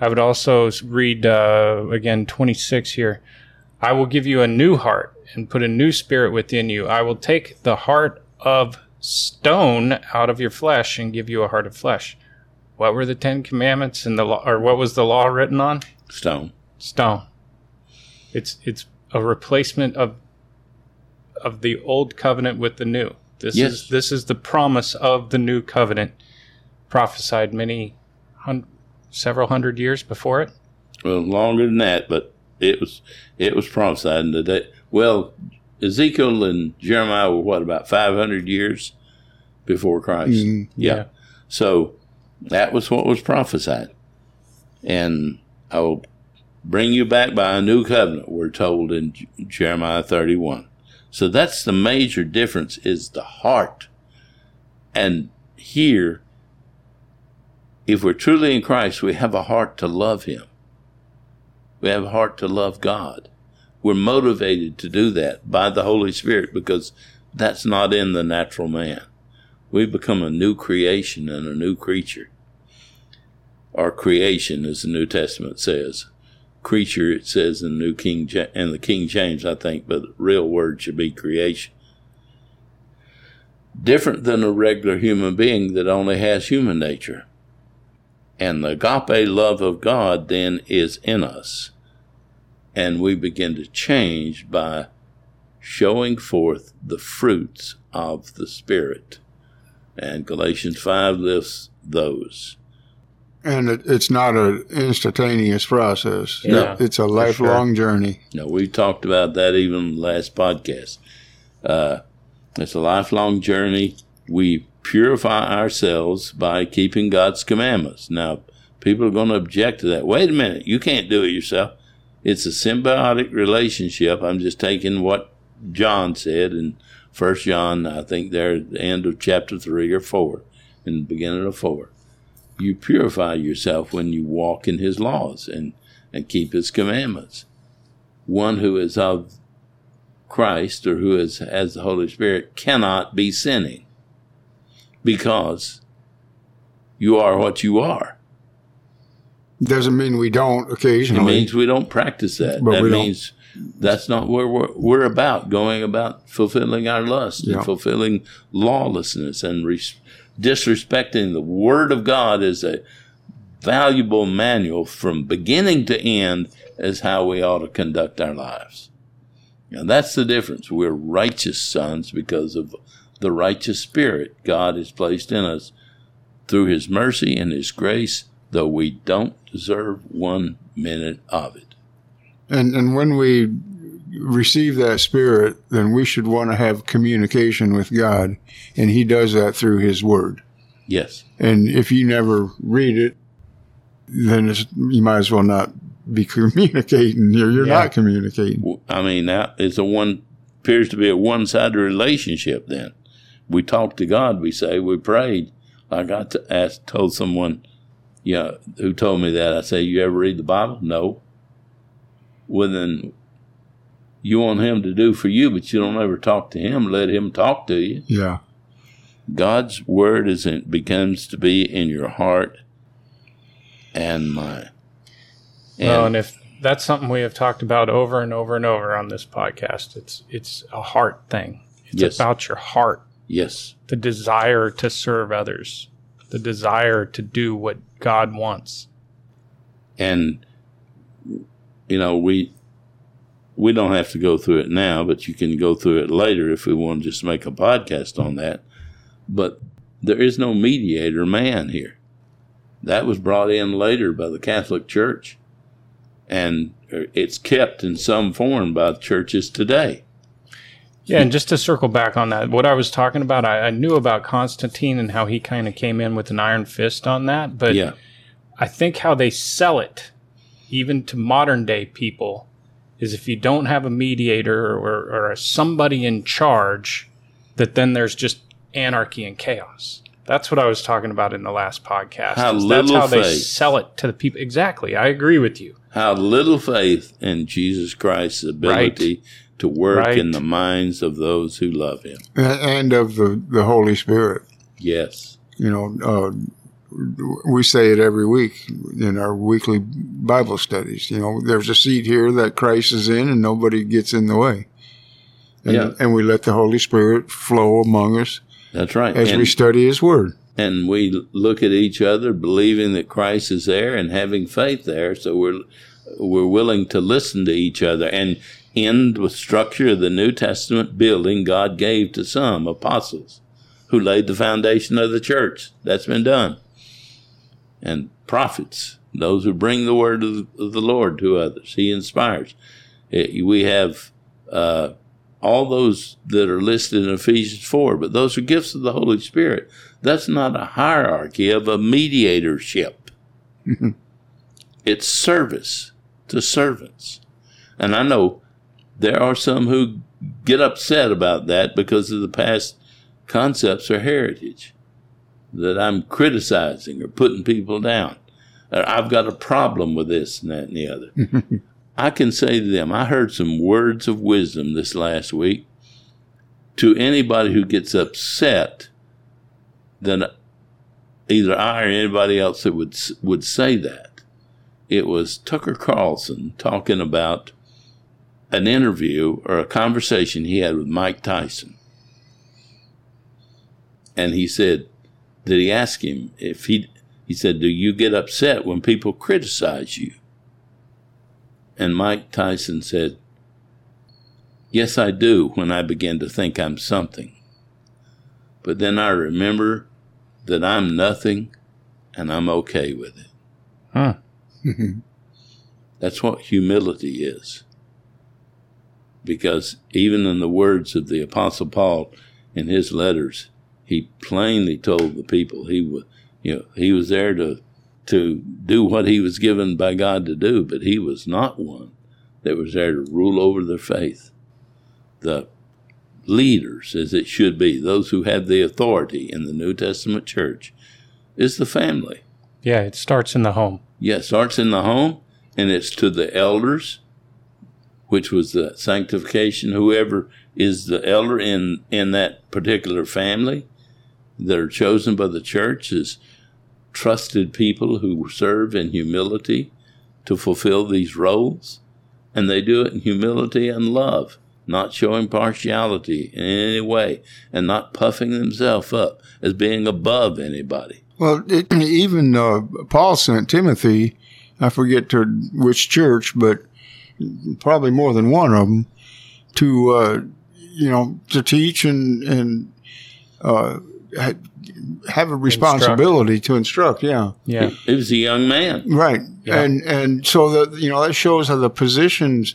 I would also read, again, 26 here. I will give you a new heart and put a new spirit within you. I will take the heart of stone out of your flesh and give you a heart of flesh. What were the Ten Commandments and the law, or what was the law written on? Stone. It's a replacement of the old covenant with the new. This is the promise of the new covenant, prophesied several hundred years before it. Well, longer than that, but it was prophesied in the day. Well, Ezekiel and Jeremiah were, about 500 years before Christ? Mm-hmm. Yeah. So that was what was prophesied. And I will bring you back by a new covenant, we're told in Jeremiah 31. So that's the major difference, is the heart. And here, if we're truly in Christ, we have a heart to love him. We have a heart to love God. We're motivated to do that by the Holy Spirit because that's not in the natural man. We become a new creation and a new creature. Our creation, as the New Testament says. Creature, it says in the King James, I think, but the real word should be creation. Different than a regular human being that only has human nature. And the agape love of God then is in us. And we begin to change by showing forth the fruits of the Spirit. And Galatians 5 lists those. And it's not an instantaneous process. No, it's a lifelong journey. No, we talked about that even in the last podcast. It's a lifelong journey. We purify ourselves by keeping God's commandments. Now, people are going to object to that. Wait a minute, you can't do it yourself. It's a symbiotic relationship. I'm just taking what John said in 1 John, I think there at the end of chapter 3 or 4, in the beginning of 4. You purify yourself when you walk in his laws and keep his commandments. One who is of Christ or who has the Holy Spirit cannot be sinning because you are what you are. Doesn't mean we don't occasionally. It means we don't practice that. That means that's not where we're about, going about fulfilling our lust and fulfilling lawlessness and disrespecting the Word of God is a valuable manual from beginning to end as how we ought to conduct our lives. Now, that's the difference. We're righteous sons because of the righteous Spirit God has placed in us through His mercy and His grace, though we don't deserve 1 minute of it. And when we receive that Spirit, then we should want to have communication with God, and He does that through His Word. Yes. And if you never read it, then you might as well not be communicating. You're not communicating. I mean, now it's appears to be a one-sided relationship. Then we talk to God. We say we prayed. I got to told someone, who told me that. I say, "You ever read the Bible?" No. Well, then you want him to do for you, but you don't ever talk to him. Let him talk to you. Yeah. God's word becomes to be in your heart and mind. And if that's something we have talked about over and over and over on this podcast, it's a heart thing. It's about your heart. Yes. The desire to serve others. The desire to do what God wants. And, we don't have to go through it now, but you can go through it later if we want to just make a podcast on that. But there is no mediator man here. That was brought in later by the Catholic Church, and it's kept in some form by churches today. Yeah, and just to circle back on that, what I was talking about, I knew about Constantine and how he kind of came in with an iron fist on that, but I think how they sell it, even to modern-day people, is if you don't have a mediator or somebody in charge, that then there's just anarchy and chaos. That's what I was talking about in the last podcast. That's how they sell it to the people. Exactly. I agree with you. How little faith in Jesus Christ's ability to work in the minds of those who love Him. And of the Holy Spirit. Yes. We say it every week in our weekly Bible studies. There's a seat here that Christ is in, and nobody gets in the way. And we let the Holy Spirit flow among us. That's right. As we study His Word. And we look at each other, believing that Christ is there and having faith there. So we're willing to listen to each other and end with structure of the New Testament building God gave to some apostles who laid the foundation of the church. That's been done. And prophets, those who bring the word of the Lord to others. He inspires. We have all those that are listed in Ephesians 4, but those are gifts of the Holy Spirit. That's not a hierarchy of a mediatorship. Mm-hmm. It's service to servants. And I know there are some who get upset about that because of the past concepts or heritage. That I'm criticizing or putting people down. Or I've got a problem with this and that and the other. I can say to them, I heard some words of wisdom this last week. To anybody who gets upset, then either I or anybody else that would say that. It was Tucker Carlson talking about an interview or a conversation he had with Mike Tyson. And he said, did he ask him if he said, do you get upset when people criticize you? And Mike Tyson said, yes, I do when I begin to think I'm something. But then I remember that I'm nothing and I'm okay with it. Huh. That's what humility is. Because even in the words of the Apostle Paul in his letters, he plainly told the people he was there to do what he was given by God to do, but he was not one that was there to rule over their faith. The leaders, as it should be, those who have the authority in the New Testament church, is the family. Yeah, it starts in the home. Yeah, it starts in the home, and it's to the elders, which was the sanctification. Whoever is the elder in that particular family that are chosen by the church is trusted people who serve in humility to fulfill these roles, and they do it in humility and love. Not showing partiality in any way, and not puffing themselves up as being above anybody. Well, even Paul sent Timothy, I forget to which church, but probably more than one of them, to teach and have a responsibility to instruct. Yeah. He was a young man, right? Yeah. And so that that shows how the positions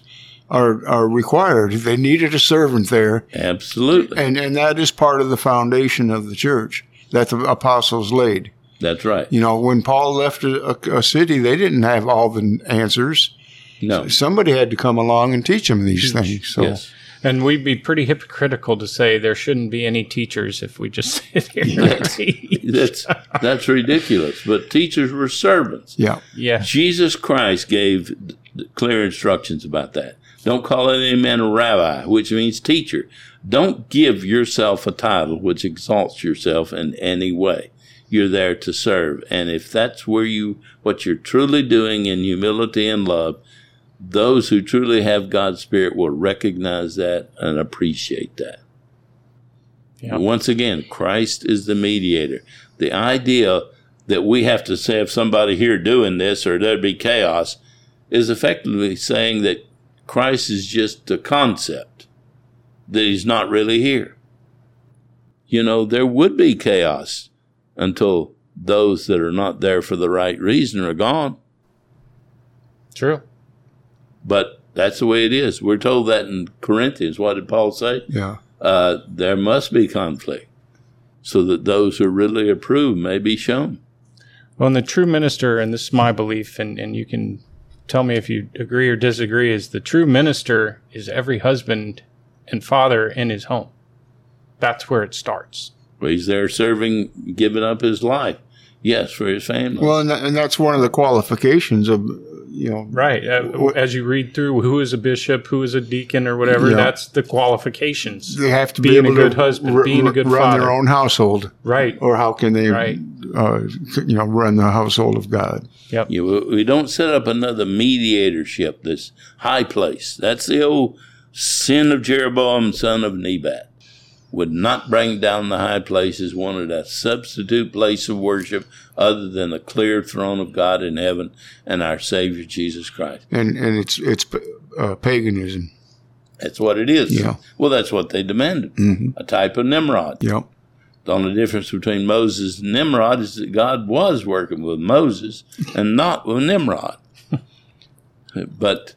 are required. They needed a servant there. Absolutely. And that is part of the foundation of the church that the apostles laid. That's right. When Paul left a city, they didn't have all the answers. No. So somebody had to come along and teach them these things. So. Yes. And we'd be pretty hypocritical to say there shouldn't be any teachers if we just sit here and teach. That's ridiculous. But teachers were servants. Yeah. Jesus Christ gave clear instructions about that. Don't call any man a rabbi, which means teacher. Don't give yourself a title which exalts yourself in any way. You're there to serve. And if that's what you're truly doing in humility and love, those who truly have God's Spirit will recognize that and appreciate that. Yeah. Once again, Christ is the mediator. The idea that we have to say if somebody here doing this or there'd be chaos is effectively saying that Christ is just a concept, that he's not really here. There would be chaos until those that are not there for the right reason are gone. True. But that's the way it is. We're told that in Corinthians. What did Paul say? Yeah. There must be conflict so that those who really approve may be shown. Well, and the true minister, and this is my belief, and you can tell me if you agree or disagree, is the true minister is every husband and father in his home. That's where it starts. Well, he's there serving, giving up his life, yes, for his family. Well, and that's one of the qualifications of... Right. As you read through who is a bishop, who is a deacon or whatever, that's the qualifications. They have to be able to being a good husband, being a good father. Run their own household. Right. Or how can they run the household of God? Yep. We don't set up another mediatorship, this high place. That's the old sin of Jeroboam, son of Nebat. Would not bring down the high places, wanted a substitute place of worship other than the clear throne of God in heaven and our Savior Jesus Christ. And it's paganism. That's what it is. Yeah. Well, that's what they demanded, a type of Nimrod. Yeah. The only difference between Moses and Nimrod is that God was working with Moses and not with Nimrod. But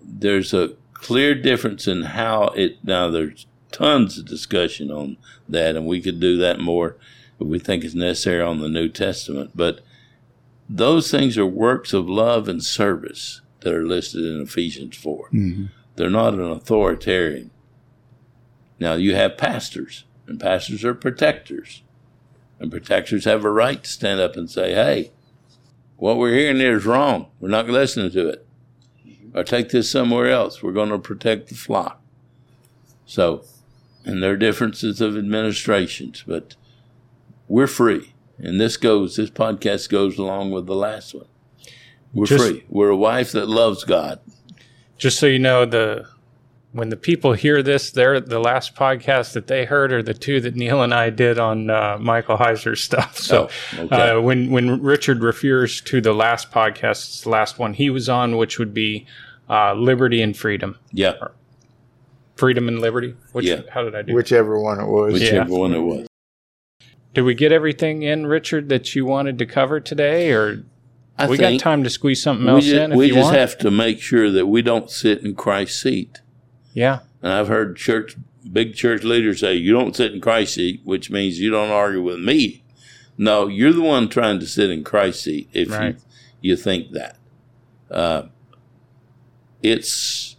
there's a clear difference in how it... Now, there's tons of discussion on that, and we could do that more if we think it's necessary on the New Testament. But those things are works of love and service that are listed in Ephesians 4. Mm-hmm. They're not an authoritarian. Now, you have pastors, and pastors are protectors. And protectors have a right to stand up and say, hey, what we're hearing here is wrong. We're not listening to it. or take this somewhere else. We're going to protect the flock. So, and there are differences of administrations, but we're free. And this podcast goes along with the last one. We're free. We're a wife that loves God. Just so you know, when the people hear this, the last podcast that they heard are the two that Neil and I did on Michael Heiser's stuff. So when Richard refers to the last podcast, it's the last one he was on, which would be Liberty and Freedom. Yeah. Or Freedom and Liberty. How did I do? Whichever one it was. Did we get everything in, Richard, that you wanted to cover today, or we got time to squeeze something else in? We just have to make sure that we don't sit in Christ's seat. Yeah, and I've heard big church leaders say, "You don't sit in Christ's seat," which means you don't argue with me. No, you're the one trying to sit in Christ's seat if you think that. It's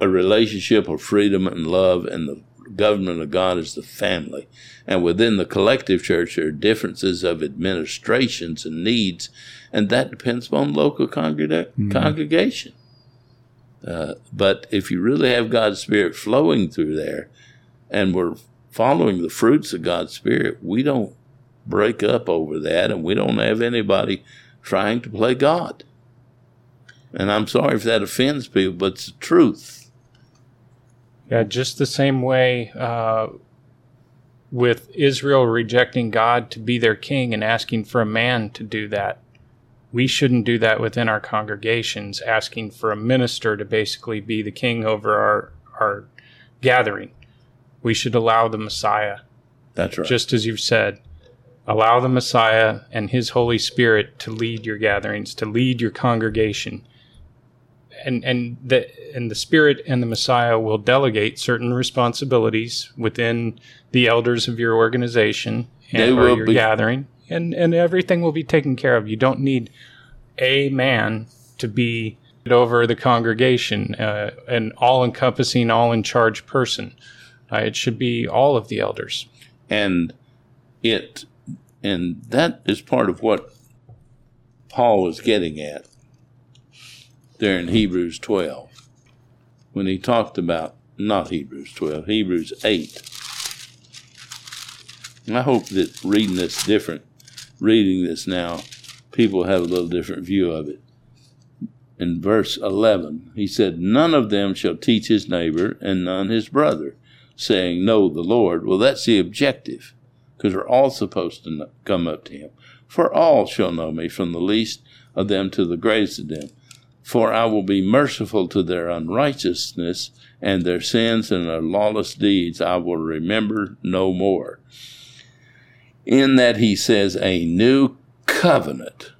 a relationship of freedom and love, and the government of God is the family. And within the collective church, there are differences of administrations and needs, and that depends upon local congregation. But if you really have God's Spirit flowing through there, and we're following the fruits of God's Spirit, we don't break up over that, and we don't have anybody trying to play God. And I'm sorry if that offends people, but it's the truth. Yeah, just the same way with Israel rejecting God to be their king and asking for a man to do that. We shouldn't do that within our congregations, asking for a minister to basically be the king over our gathering. We should allow the Messiah. That's right. Just as you've said, allow the Messiah and his Holy Spirit to lead your gatherings, to lead your congregation. And the Spirit and the Messiah will delegate certain responsibilities within the elders of your organization or your gathering. And everything will be taken care of. You don't need a man to be over the congregation, an all-encompassing, all-in-charge person. It should be all of the elders. And that is part of what Paul was getting at there in Hebrews 12, when he talked about, not Hebrews 12, Hebrews 8. And I hope that reading this now, people have a little different view of it. In verse 11, he said, "None of them shall teach his neighbor and none his brother, saying, 'Know the Lord.'" Well, that's the objective, because we're all supposed to come up to him. "For all shall know me, from the least of them to the greatest of them. For I will be merciful to their unrighteousness, and their sins and their lawless deeds I will remember no more." In that he says a new covenant.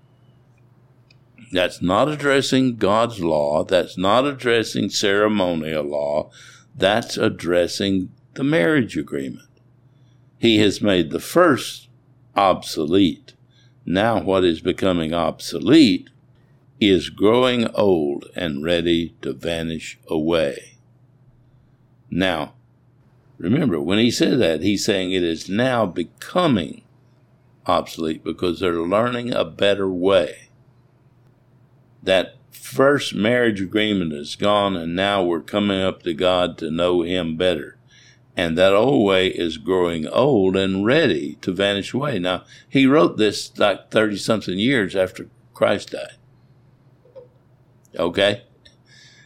That's not addressing God's law. That's not addressing ceremonial law. That's addressing the marriage agreement. He has made the first obsolete. Now what is becoming obsolete is growing old and ready to vanish away. Now, remember, when he said that, he's saying it is now becoming obsolete because they're learning a better way. That first marriage agreement is gone, and now we're coming up to God to know him better. And that old way is growing old and ready to vanish away. Now, he wrote this like 30-something years after Christ died. Okay?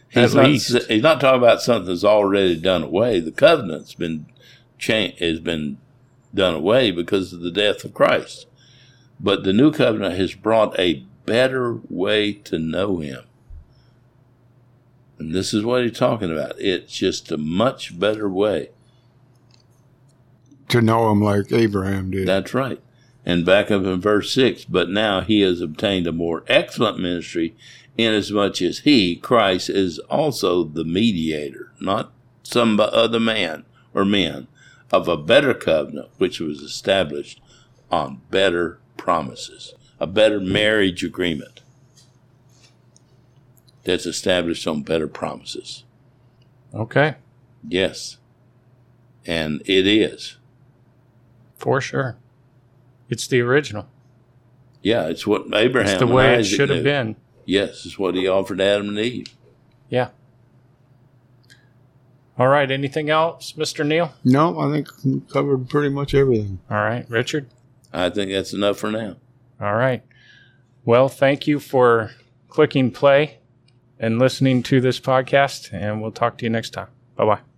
He's not talking about something that's already done away. The covenant's been has been done away because of the death of Christ. But the new covenant has brought a better way to know him. And this is what he's talking about. It's just a much better way. To know him like Abraham did. That's right. And back up in verse 6, "But now he has obtained a more excellent ministry, inasmuch as he, Christ, is also the mediator," not some other man or men, "of a better covenant, which was established on better promises," a better marriage agreement that's established on better promises. Okay. Yes. And it is. For sure. It's the original. Yeah, it's what Abraham and Isaac knew. It's the way it should have been. Yes, it's what he offered Adam and Eve. Yeah. All right. Anything else, Mr. Neil? No, I think we covered pretty much everything. All right. Richard? I think that's enough for now. All right. Well, thank you for clicking play and listening to this podcast, and we'll talk to you next time. Bye-bye.